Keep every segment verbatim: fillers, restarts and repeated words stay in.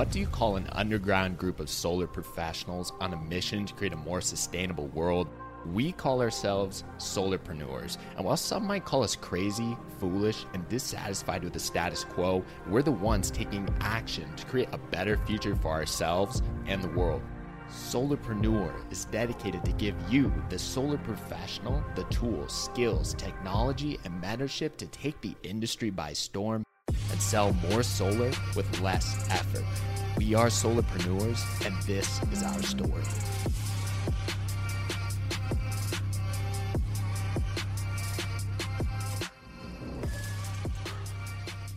What do you call an underground group of solar professionals on a mission to create a more sustainable world? We call ourselves Solarpreneurs, and while some might call us crazy, foolish, and dissatisfied with the status quo, we're the ones taking action to create a better future for ourselves and the world. Solarpreneur is dedicated to give you, the solar professional, the tools, skills, technology, and mentorship to take the industry by storm and sell more solar with less effort. We are Solarpreneurs, and this is our story.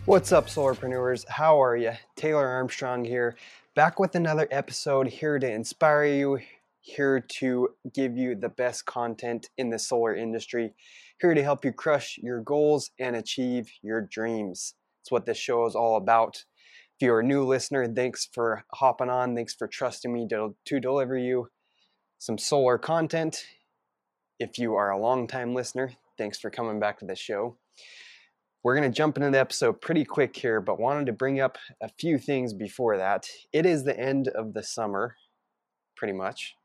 What's up, Solarpreneurs? How are you? Taylor Armstrong here, back with another episode, here to inspire you, here to give you the best content in the solar industry, here to help you crush your goals and achieve your dreams. It's what this show is all about. If you're a new listener, thanks for hopping on. Thanks for trusting me to, to deliver you some solar content. If you are a longtime listener, thanks for coming back to the show. We're going to jump into the episode pretty quick here, but wanted to bring up a few things before that. It is the end of the summer, pretty much.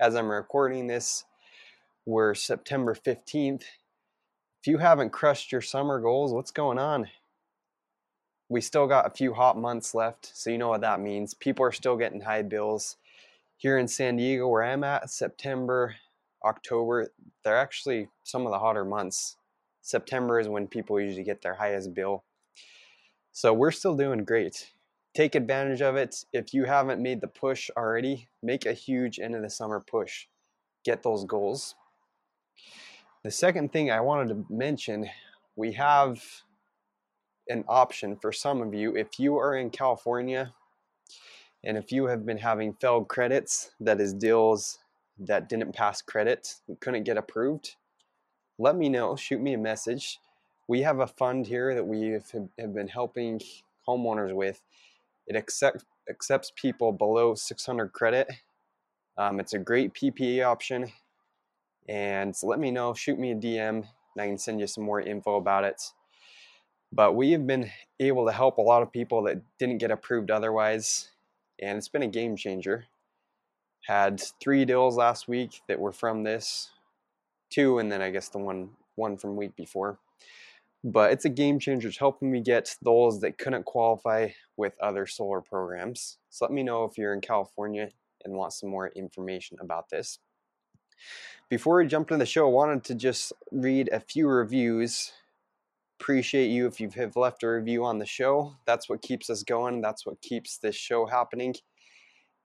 As I'm recording this, we're September fifteenth. If you haven't crushed your summer goals, what's going on? We still got a few hot months left, so you know what that means. People are still getting high bills. Here in San Diego, where I'm at, September, October, they're actually some of the hotter months. September is when people usually get their highest bill. So we're still doing great. Take advantage of it. If you haven't made the push already, make a huge end of the summer push. Get those goals. The second thing I wanted to mention, we have an option for some of you. If you are in California and if you have been having failed credits, that is deals that didn't pass credit, couldn't get approved, let me know, shoot me a message. We have a fund here that we have been helping homeowners with. It accept, accepts people below six hundred credit. Um, it's a great P P A option. And so let me know, shoot me a D M, and I can send you some more info about it. But we have been able to help a lot of people that didn't get approved otherwise, and it's been a game changer. Had three deals last week that were from this. Two, and then I guess the one one from week before. But it's a game changer. It's helping me get those that couldn't qualify with other solar programs. So let me know if you're in California and want some more information about this. Before we jump into the show, I wanted to just read a few reviews. Appreciate you if you have left a review on the show. That's what keeps us going. That's what keeps this show happening.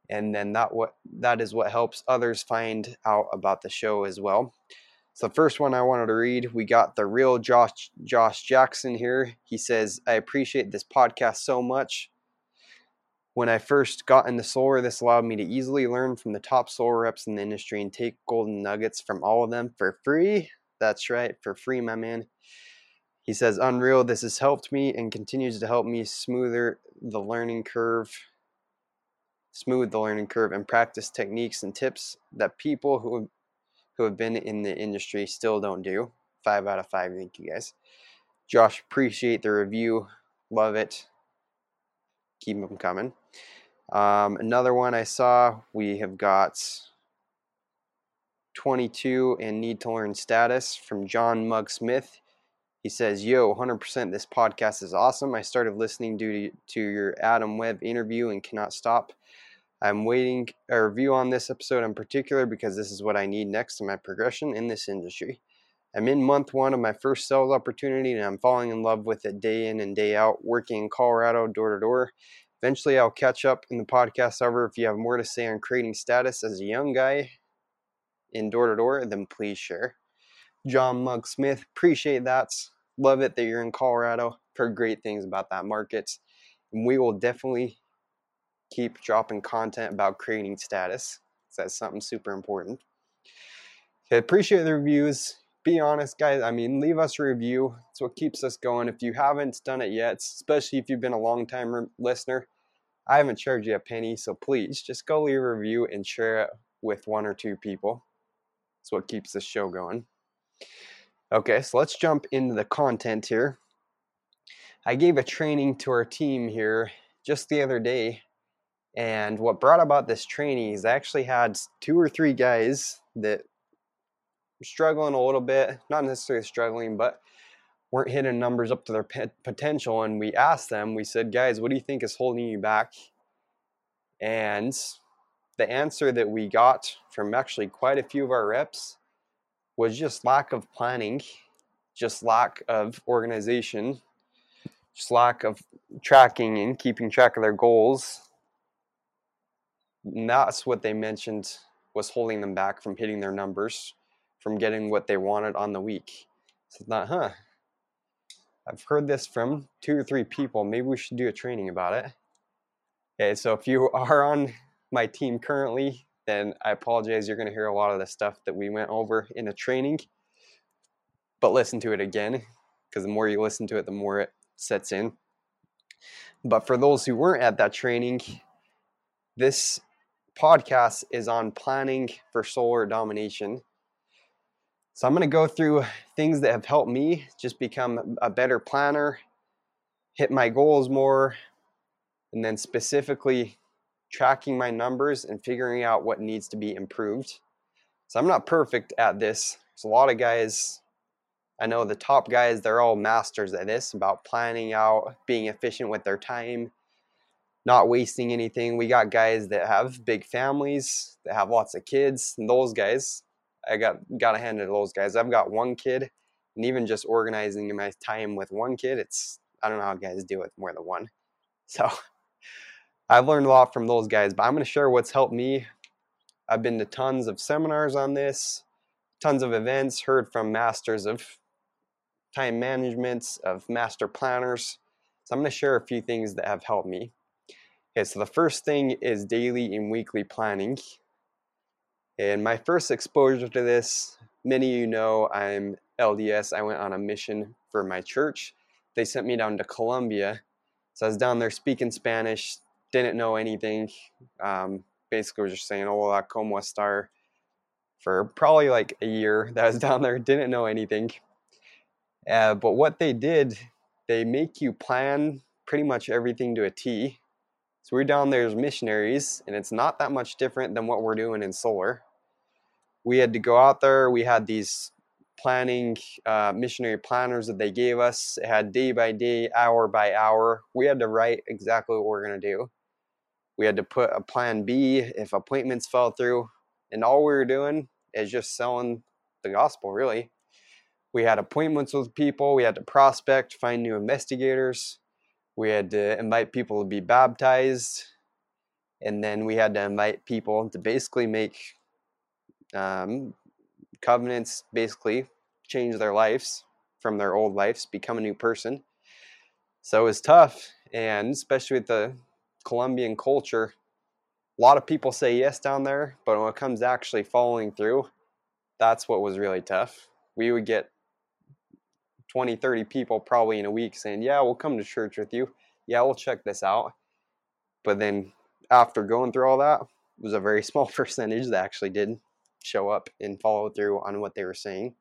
And then that what that is what helps others find out about the show as well. So the first one I wanted to read, we got the real Josh Josh Jackson here. He says, I appreciate this podcast so much. When I first got into solar, this allowed me to easily learn from the top solar reps in the industry and take golden nuggets from all of them for free. That's right, for free, my man. He says, unreal, this has helped me and continues to help me smoother the learning curve. Smooth the learning curve and practice techniques and tips that people who who have been in the industry still don't do. Five out of five, thank you guys. Josh, appreciate the review. Love it. Keep them coming. Um, another one I saw, we have got twenty-two and need to learn status from John Mugg Smith. He says, yo, one hundred percent this podcast is awesome. I started listening due to, to your Adam Webb interview and cannot stop. I'm waiting a review on this episode in particular because this is what I need next in my progression in this industry. I'm in month one of my first sales opportunity and I'm falling in love with it day in and day out, working in Colorado door to door. Eventually I'll catch up in the podcast. However, if you have more to say on creating status as a young guy in door to door, then please share. John Mugg Smith, appreciate that. Love it that you're in Colorado. Heard great things about that market. And we will definitely keep dropping content about creating status. That's something super important. Okay, appreciate the reviews. Be honest, guys. I mean, leave us a review. It's what keeps us going. If you haven't done it yet, especially if you've been a long-time listener, I haven't charged you a penny, so please just go leave a review and share it with one or two people. It's what keeps this show going. Okay, so let's jump into the content here. I gave a training to our team here just the other day, And what brought about this training is I actually had two or three guys that were struggling a little bit, not necessarily struggling, but weren't hitting numbers up to their potential. And we asked them, we said, guys, what do you think is holding you back? And the answer that we got from actually quite a few of our reps was just lack of planning, just lack of organization, just lack of tracking and keeping track of their goals. And that's what they mentioned was holding them back from hitting their numbers, from getting what they wanted on the week. So I thought, huh, I've heard this from two or three people. Maybe we should do a training about it. Okay, so if you are on my team currently, then I apologize. You're going to hear a lot of the stuff that we went over in the training. But listen to it again, because the more you listen to it, the more it sets in. But for those who weren't at that training, this podcast is on planning for solar domination. So I'm going to go through things that have helped me just become a better planner, hit my goals more, and then specifically tracking my numbers and figuring out what needs to be improved. So I'm not perfect at this. There's a lot of guys, I know the top guys, they're all masters at this, about planning out, being efficient with their time, not wasting anything. We got guys that have big families, that have lots of kids, and those guys, I got got to hand it to those guys. I've got one kid, and even just organizing my time with one kid, it's, I don't know how guys do it more than one. So I've learned a lot from those guys, but I'm going to share what's helped me. I've been to tons of seminars on this, tons of events, heard from masters of time management, of master planners. So I'm going to share a few things that have helped me. Okay, so the first thing is daily and weekly planning. And my first exposure to this, many of you know I'm L D S. I went on a mission for my church. They sent me down to Colombia. So I was down there speaking Spanish, didn't know anything. Um, basically was just saying, hola, como estar? For probably like a year that I was down there, didn't know anything. Uh, but what they did, they make you plan pretty much everything to a T. So we're down there as missionaries, and it's not that much different than what we're doing in solar. We had to go out there. We had these planning, uh, missionary planners that they gave us. It had day by day, hour by hour. We had to write exactly what we're going to do. We had to put a plan B if appointments fell through. And all we were doing is just selling the gospel, really. We had appointments with people. We had to prospect, find new investigators. We had to invite people to be baptized. And then we had to invite people to basically make um, covenants, basically change their lives from their old lives, become a new person. So it was tough. And especially with the Colombian culture, a lot of people say yes down there, but when it comes to actually following through, that's what was really tough. We would get twenty, thirty people probably in a week saying, yeah, we'll come to church with you. Yeah, we'll check this out. But then after going through all that, it was a very small percentage that actually did show up and follow through on what they were saying.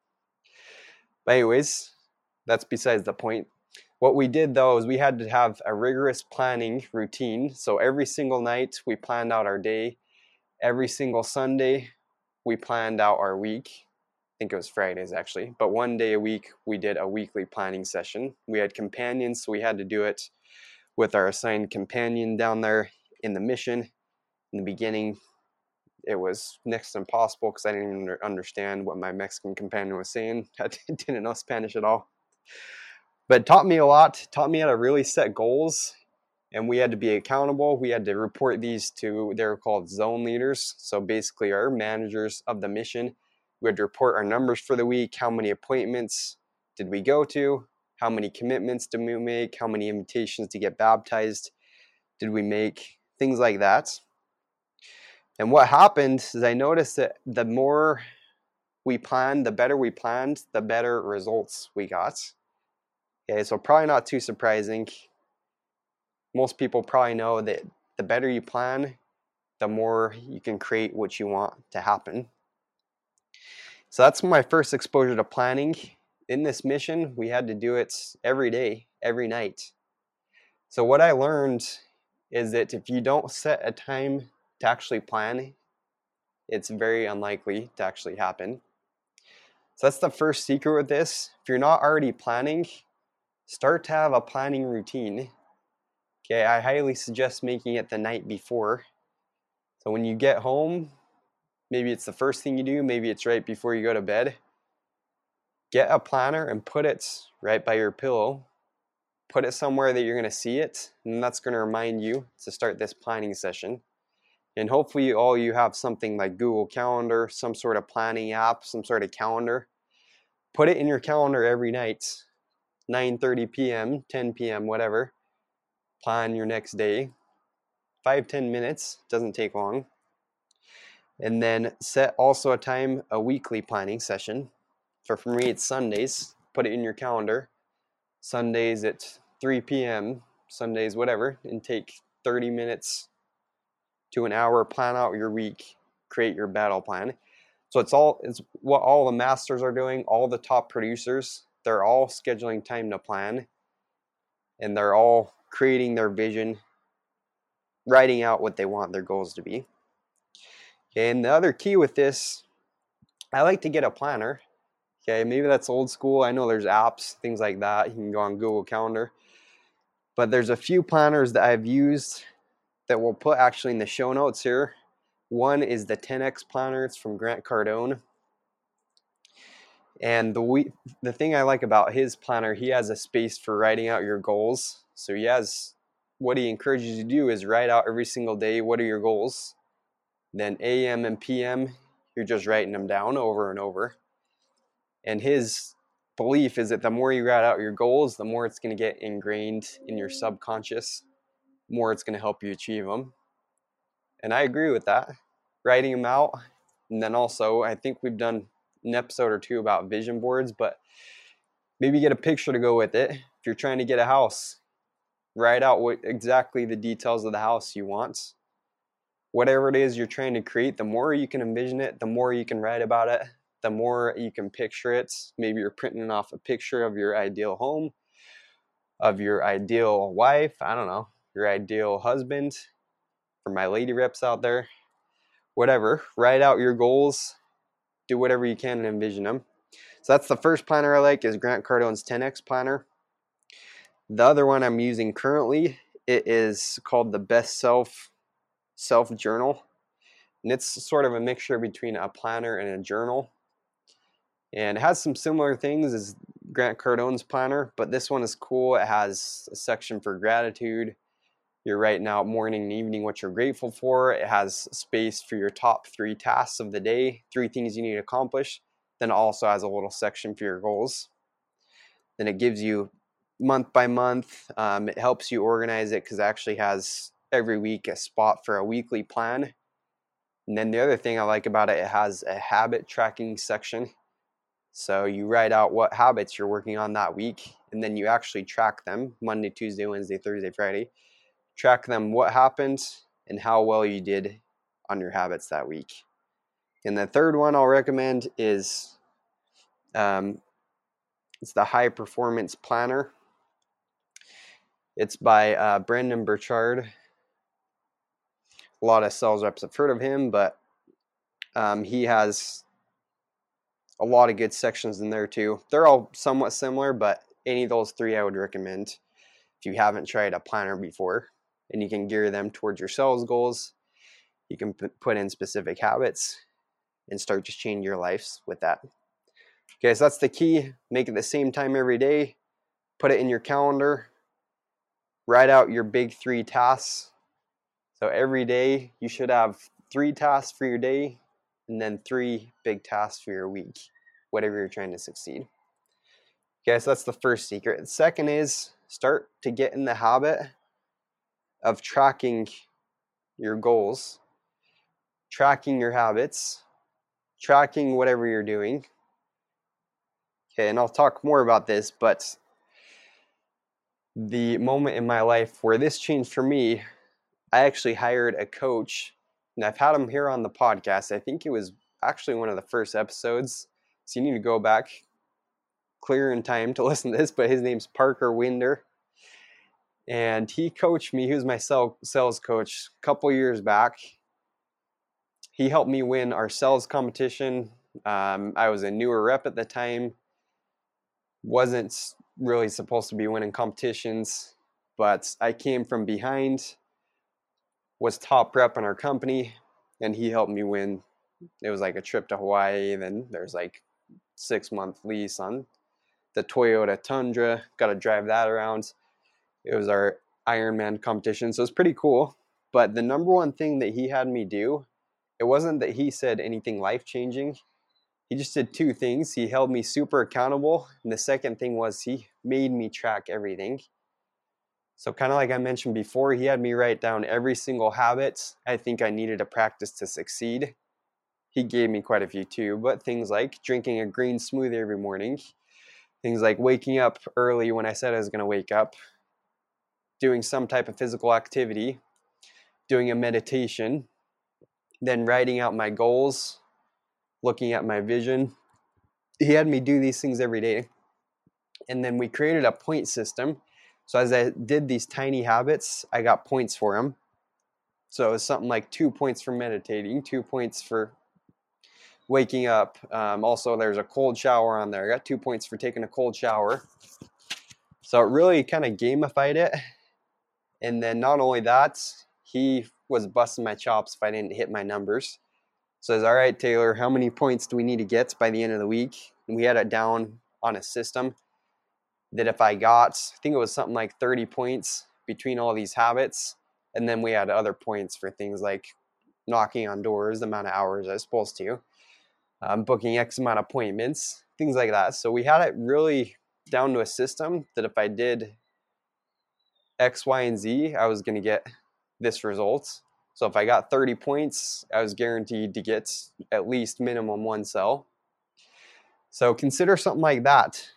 But anyways, that's besides the point. What we did though is we had to have a rigorous planning routine. So every single night we planned out our day. Every single Sunday we planned out our week. I think it was Fridays actually, but one day a week we did a weekly planning session. We had companions, so we had to do it with our assigned companion down there in the mission. In the beginning, it was next to impossible because I didn't even understand what my Mexican companion was saying. I didn't know Spanish at all. But it taught me a lot, taught me how to really set goals, and we had to be accountable. We had to report these to, they were called zone leaders, so basically our managers of the mission. We had to report our numbers for the week, how many appointments did we go to, how many commitments did we make, how many invitations to get baptized did we make, things like that. And what happened is I noticed that the more we planned, the better we planned, the better results we got. Okay, so probably not too surprising. Most people probably know that the better you plan, the more you can create what you want to happen. So that's my first exposure to planning. In this mission, we had to do it every day, every night. So what I learned is that if you don't set a time to actually plan, it's very unlikely to actually happen. So that's the first secret with this. If you're not already planning, start to have a planning routine. Okay, I highly suggest making it the night before. So when you get home, maybe it's the first thing you do, maybe it's right before you go to bed. Get a planner and put it right by your pillow. Put it somewhere that you're going to see it, and that's going to remind you to start this planning session. And hopefully all you have something like Google Calendar, some sort of planning app, some sort of calendar. Put it in your calendar every night, nine thirty p m, ten p m, whatever. Plan your next day. five to ten minutes, doesn't take long. And then set also a time, a weekly planning session. For, for me, it's Sundays. Put it in your calendar. Sundays at three p m, Sundays whatever, and take thirty minutes to an hour, plan out your week, create your battle plan. So it's all it's what all the masters are doing, all the top producers, they're all scheduling time to plan, and they're all creating their vision, writing out what they want their goals to be. Okay, and the other key with this, I like to get a planner. Okay, maybe that's old school. I know there's apps, things like that. You can go on Google Calendar. But there's a few planners that I've used that we'll put actually in the show notes here. One is the ten X Planner. It's from Grant Cardone. And the we, the thing I like about his planner, he has a space for writing out your goals. So he has, what he encourages you to do is write out every single day, what are your goals? Then A M and P M, you're just writing them down over and over. And his belief is that the more you write out your goals, the more it's going to get ingrained in your subconscious, more it's going to help you achieve them. And I agree with that, writing them out. And then also, I think we've done an episode or two about vision boards, but maybe get a picture to go with it. If you're trying to get a house, write out what exactly the details of the house you want. Whatever it is you're trying to create, the more you can envision it, the more you can write about it, the more you can picture it. Maybe you're printing off a picture of your ideal home, of your ideal wife, I don't know, your ideal husband, for my lady reps out there, whatever. Write out your goals, do whatever you can and envision them. So that's the first planner I like, is Grant Cardone's ten X Planner. The other one I'm using currently, it is called the Best Self Self Journal. And it's sort of a mixture between a planner and a journal. And it has some similar things as Grant Cardone's planner, but this one is cool. It has a section for gratitude. You're writing out morning and evening what you're grateful for. It has space for your top three tasks of the day, three things you need to accomplish. Then it also has a little section for your goals. Then it gives you month by month. Um, it helps you organize it because it actually has every week a spot for a weekly plan. And then the other thing I like about it, it has a habit tracking section. So you write out what habits you're working on that week, and then you actually track them Monday, Tuesday, Wednesday, Thursday, Friday. Track them, what happened and how well you did on your habits that week. And the third one I'll recommend is um, it's the High Performance Planner. It's by uh, Brendon Burchard. A lot of sales reps have heard of him, but um, he has a lot of good sections in there too. They're all somewhat similar, but any of those three I would recommend if you haven't tried a planner before. And you can gear them towards your sales goals. You can p- put in specific habits and start to change your lives with that. Okay, so that's the key. Make it the same time every day. Put it in your calendar. Write out your big three tasks. So every day you should have three tasks for your day and then three big tasks for your week, whatever you're trying to succeed. Okay, so that's the first secret. The second is start to get in the habit of tracking your goals, tracking your habits, tracking whatever you're doing. Okay, and I'll talk more about this, but the moment in my life where this changed for me, I actually hired a coach, and I've had him here on the podcast. I think it was actually one of the first episodes, so you need to go back clear in time to listen to this, but his name's Parker Winder, And he coached me. He was my sales coach a couple years back. He helped me win our sales competition. Um, I was a newer rep at the time. Wasn't really supposed to be winning competitions, but I came from behind, was top rep in our company, and he helped me win. It was like a trip to Hawaii. Then there's like six-month lease on the Toyota Tundra. Got to drive that around. It was our Ironman competition, so it was pretty cool. But the number one thing that he had me do, it wasn't that he said anything life-changing. He just did two things. He held me super accountable, and the second thing was he made me track everything. So kind of like I mentioned before, he had me write down every single habit I think I needed to practice to succeed. He gave me quite a few too, but things like drinking a green smoothie every morning, things like waking up early when I said I was going to wake up, doing some type of physical activity, doing a meditation, then writing out my goals, looking at my vision. He had me do these things every day. And then we created a point system. So as I did these tiny habits, I got points for them. So it was something like two points for meditating, two points for waking up. Um, also, there's a cold shower on there. I got two points for taking a cold shower. So it really kind of gamified it. And then not only that, he was busting my chops if I didn't hit my numbers. So it's all right, Taylor, how many points do we need to get by the end of the week? And we had it down on a system that if I got, I think it was something like thirty points between all these habits. And then we had other points for things like knocking on doors, the amount of hours I was supposed to, um, booking X amount of appointments, things like that. So we had it really down to a system that if I did X, Y, and Z, I was going to get this result. So if I got thirty points, I was guaranteed to get at least minimum one sell. So consider something like that.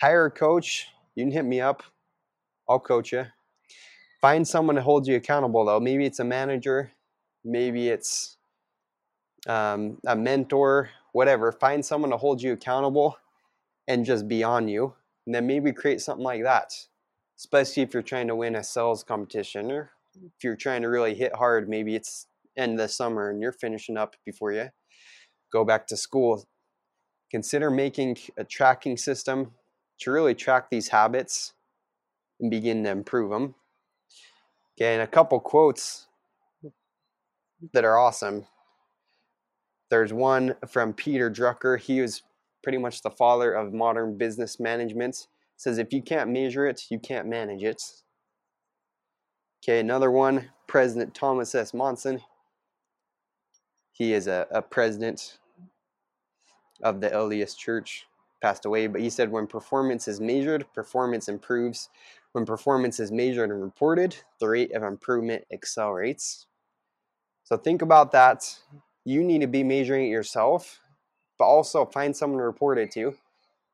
Hire a coach. You can hit me up. I'll coach you. Find someone to hold you accountable, though. Maybe it's a manager. Maybe it's um, a mentor, whatever. Find someone to hold you accountable and just be on you. And then maybe create something like that, especially if you're trying to win a sales competition or if you're trying to really hit hard. Maybe it's end of the summer and you're finishing up before you go back to school. Consider making a tracking system to really track these habits and begin to improve them. Okay, and a couple quotes that are awesome. There's one from Peter Drucker. He was pretty much the father of modern business management. It says, if you can't measure it, you can't manage it. Okay, another one, President Thomas S. Monson. He is a, a president of the L D S Church, passed away, but he said, when performance is measured, performance improves. When performance is measured and reported, the rate of improvement accelerates. So think about that. You need to be measuring it yourself, but also find someone to report it to,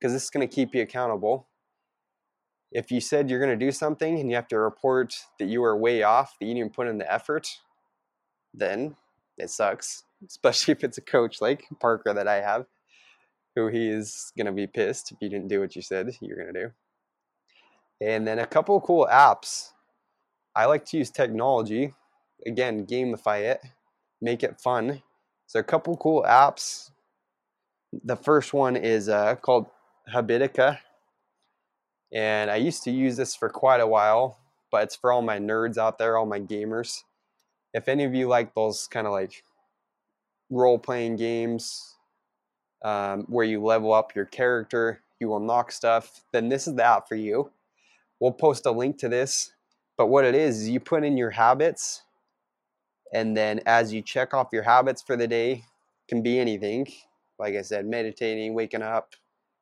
because this is going to keep you accountable. If you said you're going to do something and you have to report that you are way off, that you didn't put in the effort, then it sucks, especially if it's a coach like Parker that I have, who he is going to be pissed if you didn't do what you said you're going to do. And then a couple of cool apps. I like to use technology. Again, gamify it, make it fun. So a couple cool apps. The first one is uh, called Habitica. And I used to use this for quite a while, but it's for all my nerds out there, all my gamers. If any of you like those kind of like role-playing games um, where you level up your character, you unlock stuff, then this is the app for you. We'll post a link to this. But what it is, is you put in your habits, and then as you check off your habits for the day, it can be anything. Like I said, meditating, waking up,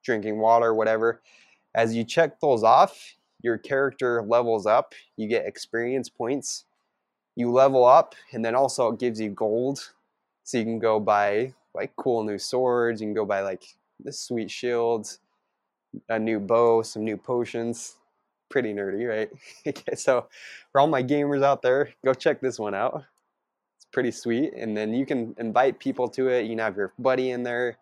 drinking water, whatever. As you check those off, your character levels up, you get experience points, you level up, and then also it gives you gold. So you can go buy like cool new swords, you can go buy like this sweet shield, a new bow, some new potions. Pretty nerdy, right? Okay, so for all my gamers out there, go check this one out. It's pretty sweet. And then you can invite people to it. You can have your buddy in there.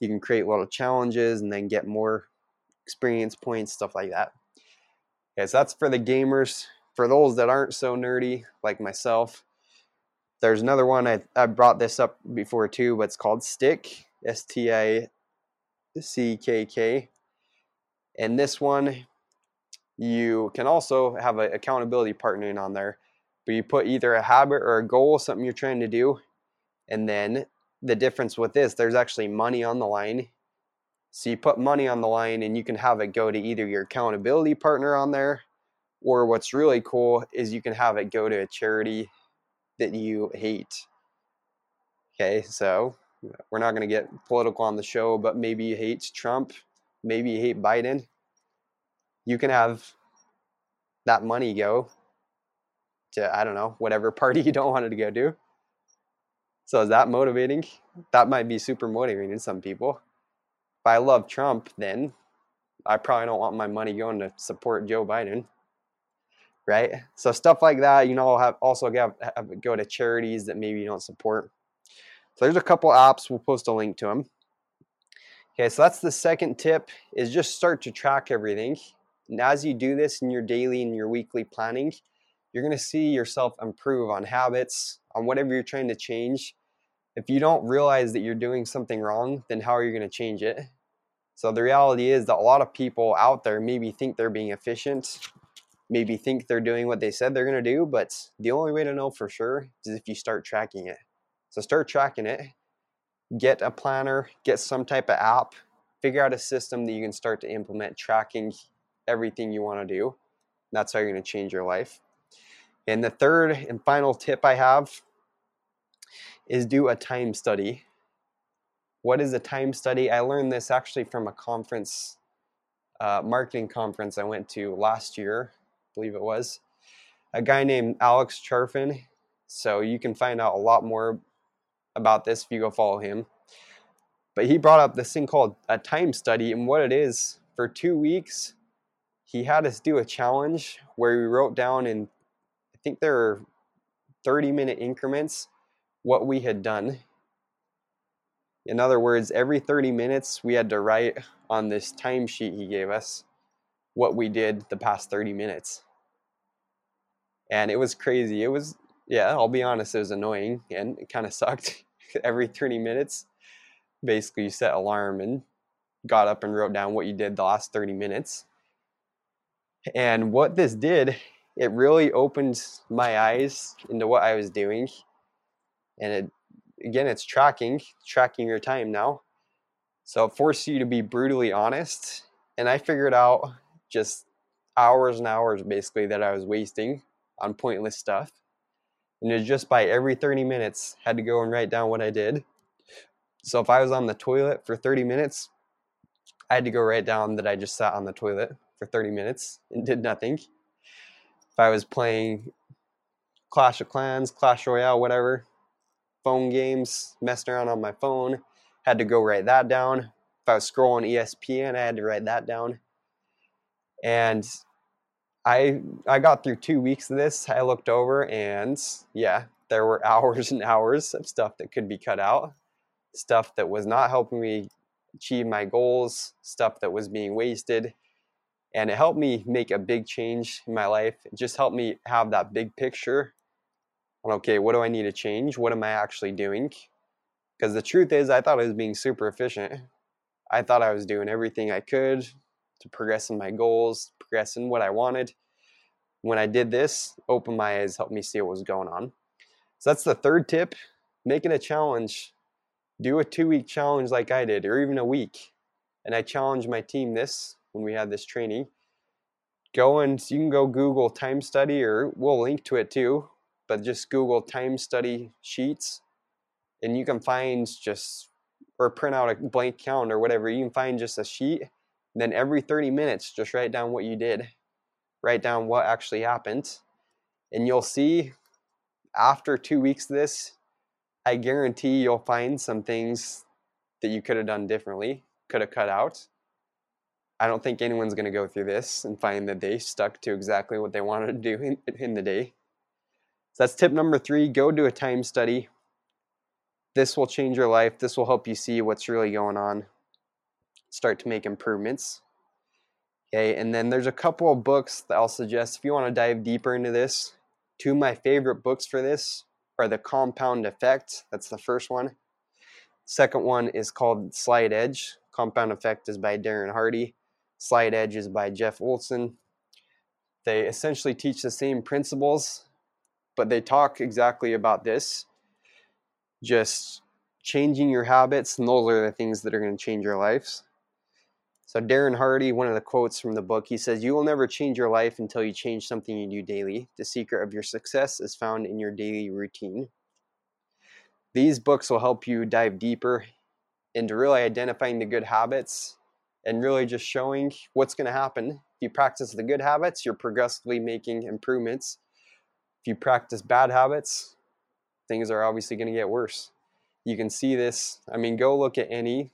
You can create little challenges and then get more experience points, stuff like that. Okay, so that's for the gamers. For those that aren't so nerdy like myself, there's another one. I, I brought this up before too, but it's called STICK, S T I C K K. And this one, you can also have an accountability partner on there, but you put either a habit or a goal, something you're trying to do, and then the difference with this, there's actually money on the line. So you put money on the line and you can have it go to either your accountability partner on there, or what's really cool is you can have it go to a charity that you hate. Okay, so we're not going to get political on the show, but maybe you hate Trump, maybe you hate Biden. You can have that money go to, I don't know, whatever party you don't want it to go to. So is that motivating? That might be super motivating to some people. If I love Trump, then I probably don't want my money going to support Joe Biden, right? So stuff like that, you know, have also have, have go to charities that maybe you don't support. So there's a couple apps. We'll post a link to them. Okay, so that's the second tip, is just start to track everything. And as you do this in your daily and your weekly planning, you're going to see yourself improve on habits, on whatever you're trying to change. If you don't realize that you're doing something wrong, then how are you going to change it? So the reality is that a lot of people out there maybe think they're being efficient, maybe think they're doing what they said they're going to do, but the only way to know for sure is if you start tracking it. So start tracking it. Get a planner, get some type of app, figure out a system that you can start to implement tracking everything you want to do. That's how you're going to change your life. And the third and final tip I have is do a time study. What is a time study? I learned this actually from a conference, uh, marketing conference I went to last year, I believe it was. A guy named Alex Charfin. So you can find out a lot more about this if you go follow him. But he brought up this thing called a time study, and what it is, for two weeks, he had us do a challenge where we wrote down in, I think there were thirty minute increments, what we had done. In other words, every thirty minutes we had to write on this timesheet he gave us what we did the past thirty minutes. And it was crazy. It was, yeah, I'll be honest, it was annoying and it kind of sucked. Every thirty minutes, basically you set alarm and got up and wrote down what you did the last thirty minutes. And what this did, it really opened my eyes into what I was doing. And it, again, it's tracking, tracking your time now. So it forces you to be brutally honest. And I figured out just hours and hours basically that I was wasting on pointless stuff. And it's just by every thirty minutes, had to go and write down what I did. So if I was on the toilet for thirty minutes, I had to go write down that I just sat on the toilet for thirty minutes and did nothing. If I was playing Clash of Clans, Clash Royale, whatever, phone games, messing around on my phone, had to go write that down. If I was scrolling E S P N, I had to write that down. And I I got through two weeks of this. I looked over and yeah, there were hours and hours of stuff that could be cut out, stuff that was not helping me achieve my goals, stuff that was being wasted. And it helped me make a big change in my life. It just helped me have that big picture. Okay, what do I need to change? What am I actually doing? Because the truth is, I thought I was being super efficient. I thought I was doing everything I could to progress in my goals, progress in what I wanted. When I did this, opened my eyes, helped me see what was going on. So that's the third tip, making a challenge. Do a two-week challenge like I did, or even a week. And I challenged my team this when we had this training. Go and you can go Google time study, or we'll link to it too, but just Google time study sheets, and you can find just, or print out a blank calendar, whatever. You can find just a sheet. Then every thirty minutes, just write down what you did. Write down what actually happened. And you'll see after two weeks of this, I guarantee you'll find some things that you could have done differently, could have cut out. I don't think anyone's going to go through this and find that they stuck to exactly what they wanted to do in, in the day. So that's tip number three. Go do a time study. This will change your life. This will help you see what's really going on. Start to make improvements. Okay, and then there's a couple of books that I'll suggest if you want to dive deeper into this. Two of my favorite books for this are The Compound Effect. That's the first one. Second one is called Slight Edge. Compound Effect is by Darren Hardy. Slight Edge is by Jeff Olson. They essentially teach the same principles, but they talk exactly about this. Just changing your habits, and those are the things that are going to change your lives. So Darren Hardy, one of the quotes from the book, he says, "You will never change your life until you change something you do daily. The secret of your success is found in your daily routine." These books will help you dive deeper into really identifying the good habits and really just showing what's going to happen. If you practice the good habits, you're progressively making improvements. If you practice bad habits, things are obviously going to get worse. You can see this. I mean, go look at any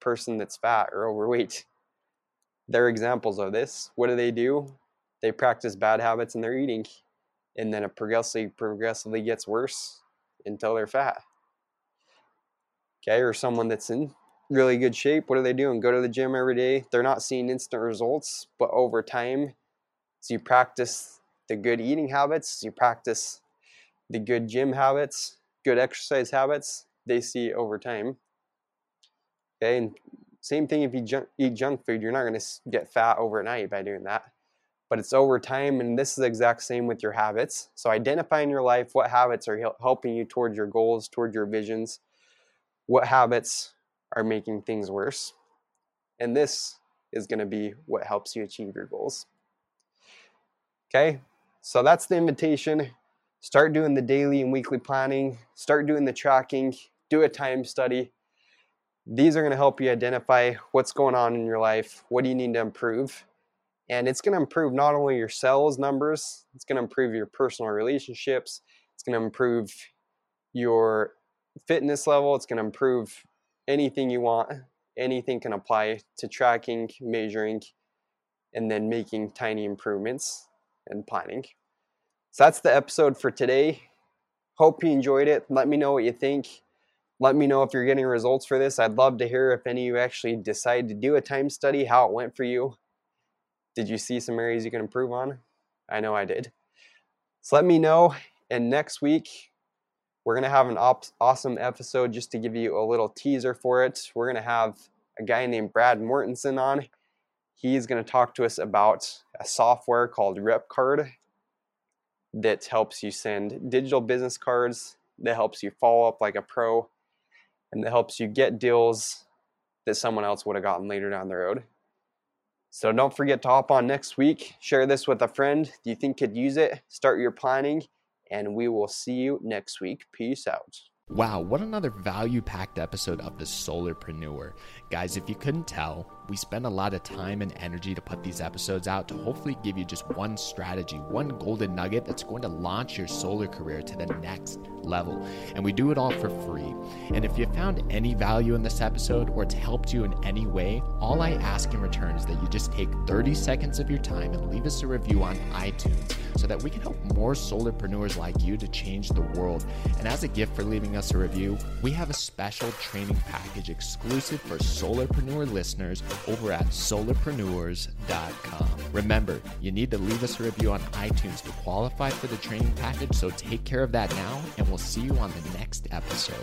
person that's fat or overweight. They're examples of this. What do they do? They practice bad habits in their eating, and then it progressively, progressively gets worse until they're fat. Okay, or someone that's in really good shape, what are they doing? Go to the gym every day. They're not seeing instant results, but over time, so you practice the good eating habits, you practice the good gym habits, good exercise habits, they see over time. Okay, and same thing if you junk, eat junk food, you're not going to get fat overnight by doing that. But it's over time, and this is the exact same with your habits. So identify in your life what habits are helping you towards your goals, towards your visions, what habits are making things worse. And this is going to be what helps you achieve your goals. Okay, so that's the invitation. Start doing the daily and weekly planning. Start doing the tracking. Do a time study. These are going to help you identify what's going on in your life, what do you need to improve, and it's going to improve not only your sales numbers, it's going to improve your personal relationships, it's going to improve your fitness level, it's going to improve anything you want. Anything can apply to tracking, measuring, and then making tiny improvements and planning. So that's the episode for today. Hope you enjoyed it. Let me know what you think. Let me know if you're getting results for this. I'd love to hear if any of you actually decide to do a time study, how it went for you. Did you see some areas you can improve on? I know I did. So let me know. And next week, we're going to have an op- awesome episode just to give you a little teaser for it. We're going to have a guy named Brad Mortensen on. He's going to talk to us about a software called RepCard that helps you send digital business cards, that helps you follow up like a pro, and that helps you get deals that someone else would have gotten later down the road. So don't forget to hop on next week. Share this with a friend you think could use it. Start your planning, and we will see you next week. Peace out. Wow, what another value-packed episode of The Solarpreneur. Guys, if you couldn't tell, we spend a lot of time and energy to put these episodes out to hopefully give you just one strategy, one golden nugget that's going to launch your solar career to the next level. And we do it all for free. And if you found any value in this episode or it's helped you in any way, all I ask in return is that you just take thirty seconds of your time and leave us a review on iTunes so that we can help more solarpreneurs like you to change the world. And as a gift for leaving us a review, we have a special training package exclusive for solarpreneur listeners over at solarpreneurs dot com. Remember, you need to leave us a review on iTunes to qualify for the training package, so take care of that now, and we'll see you on the next episode.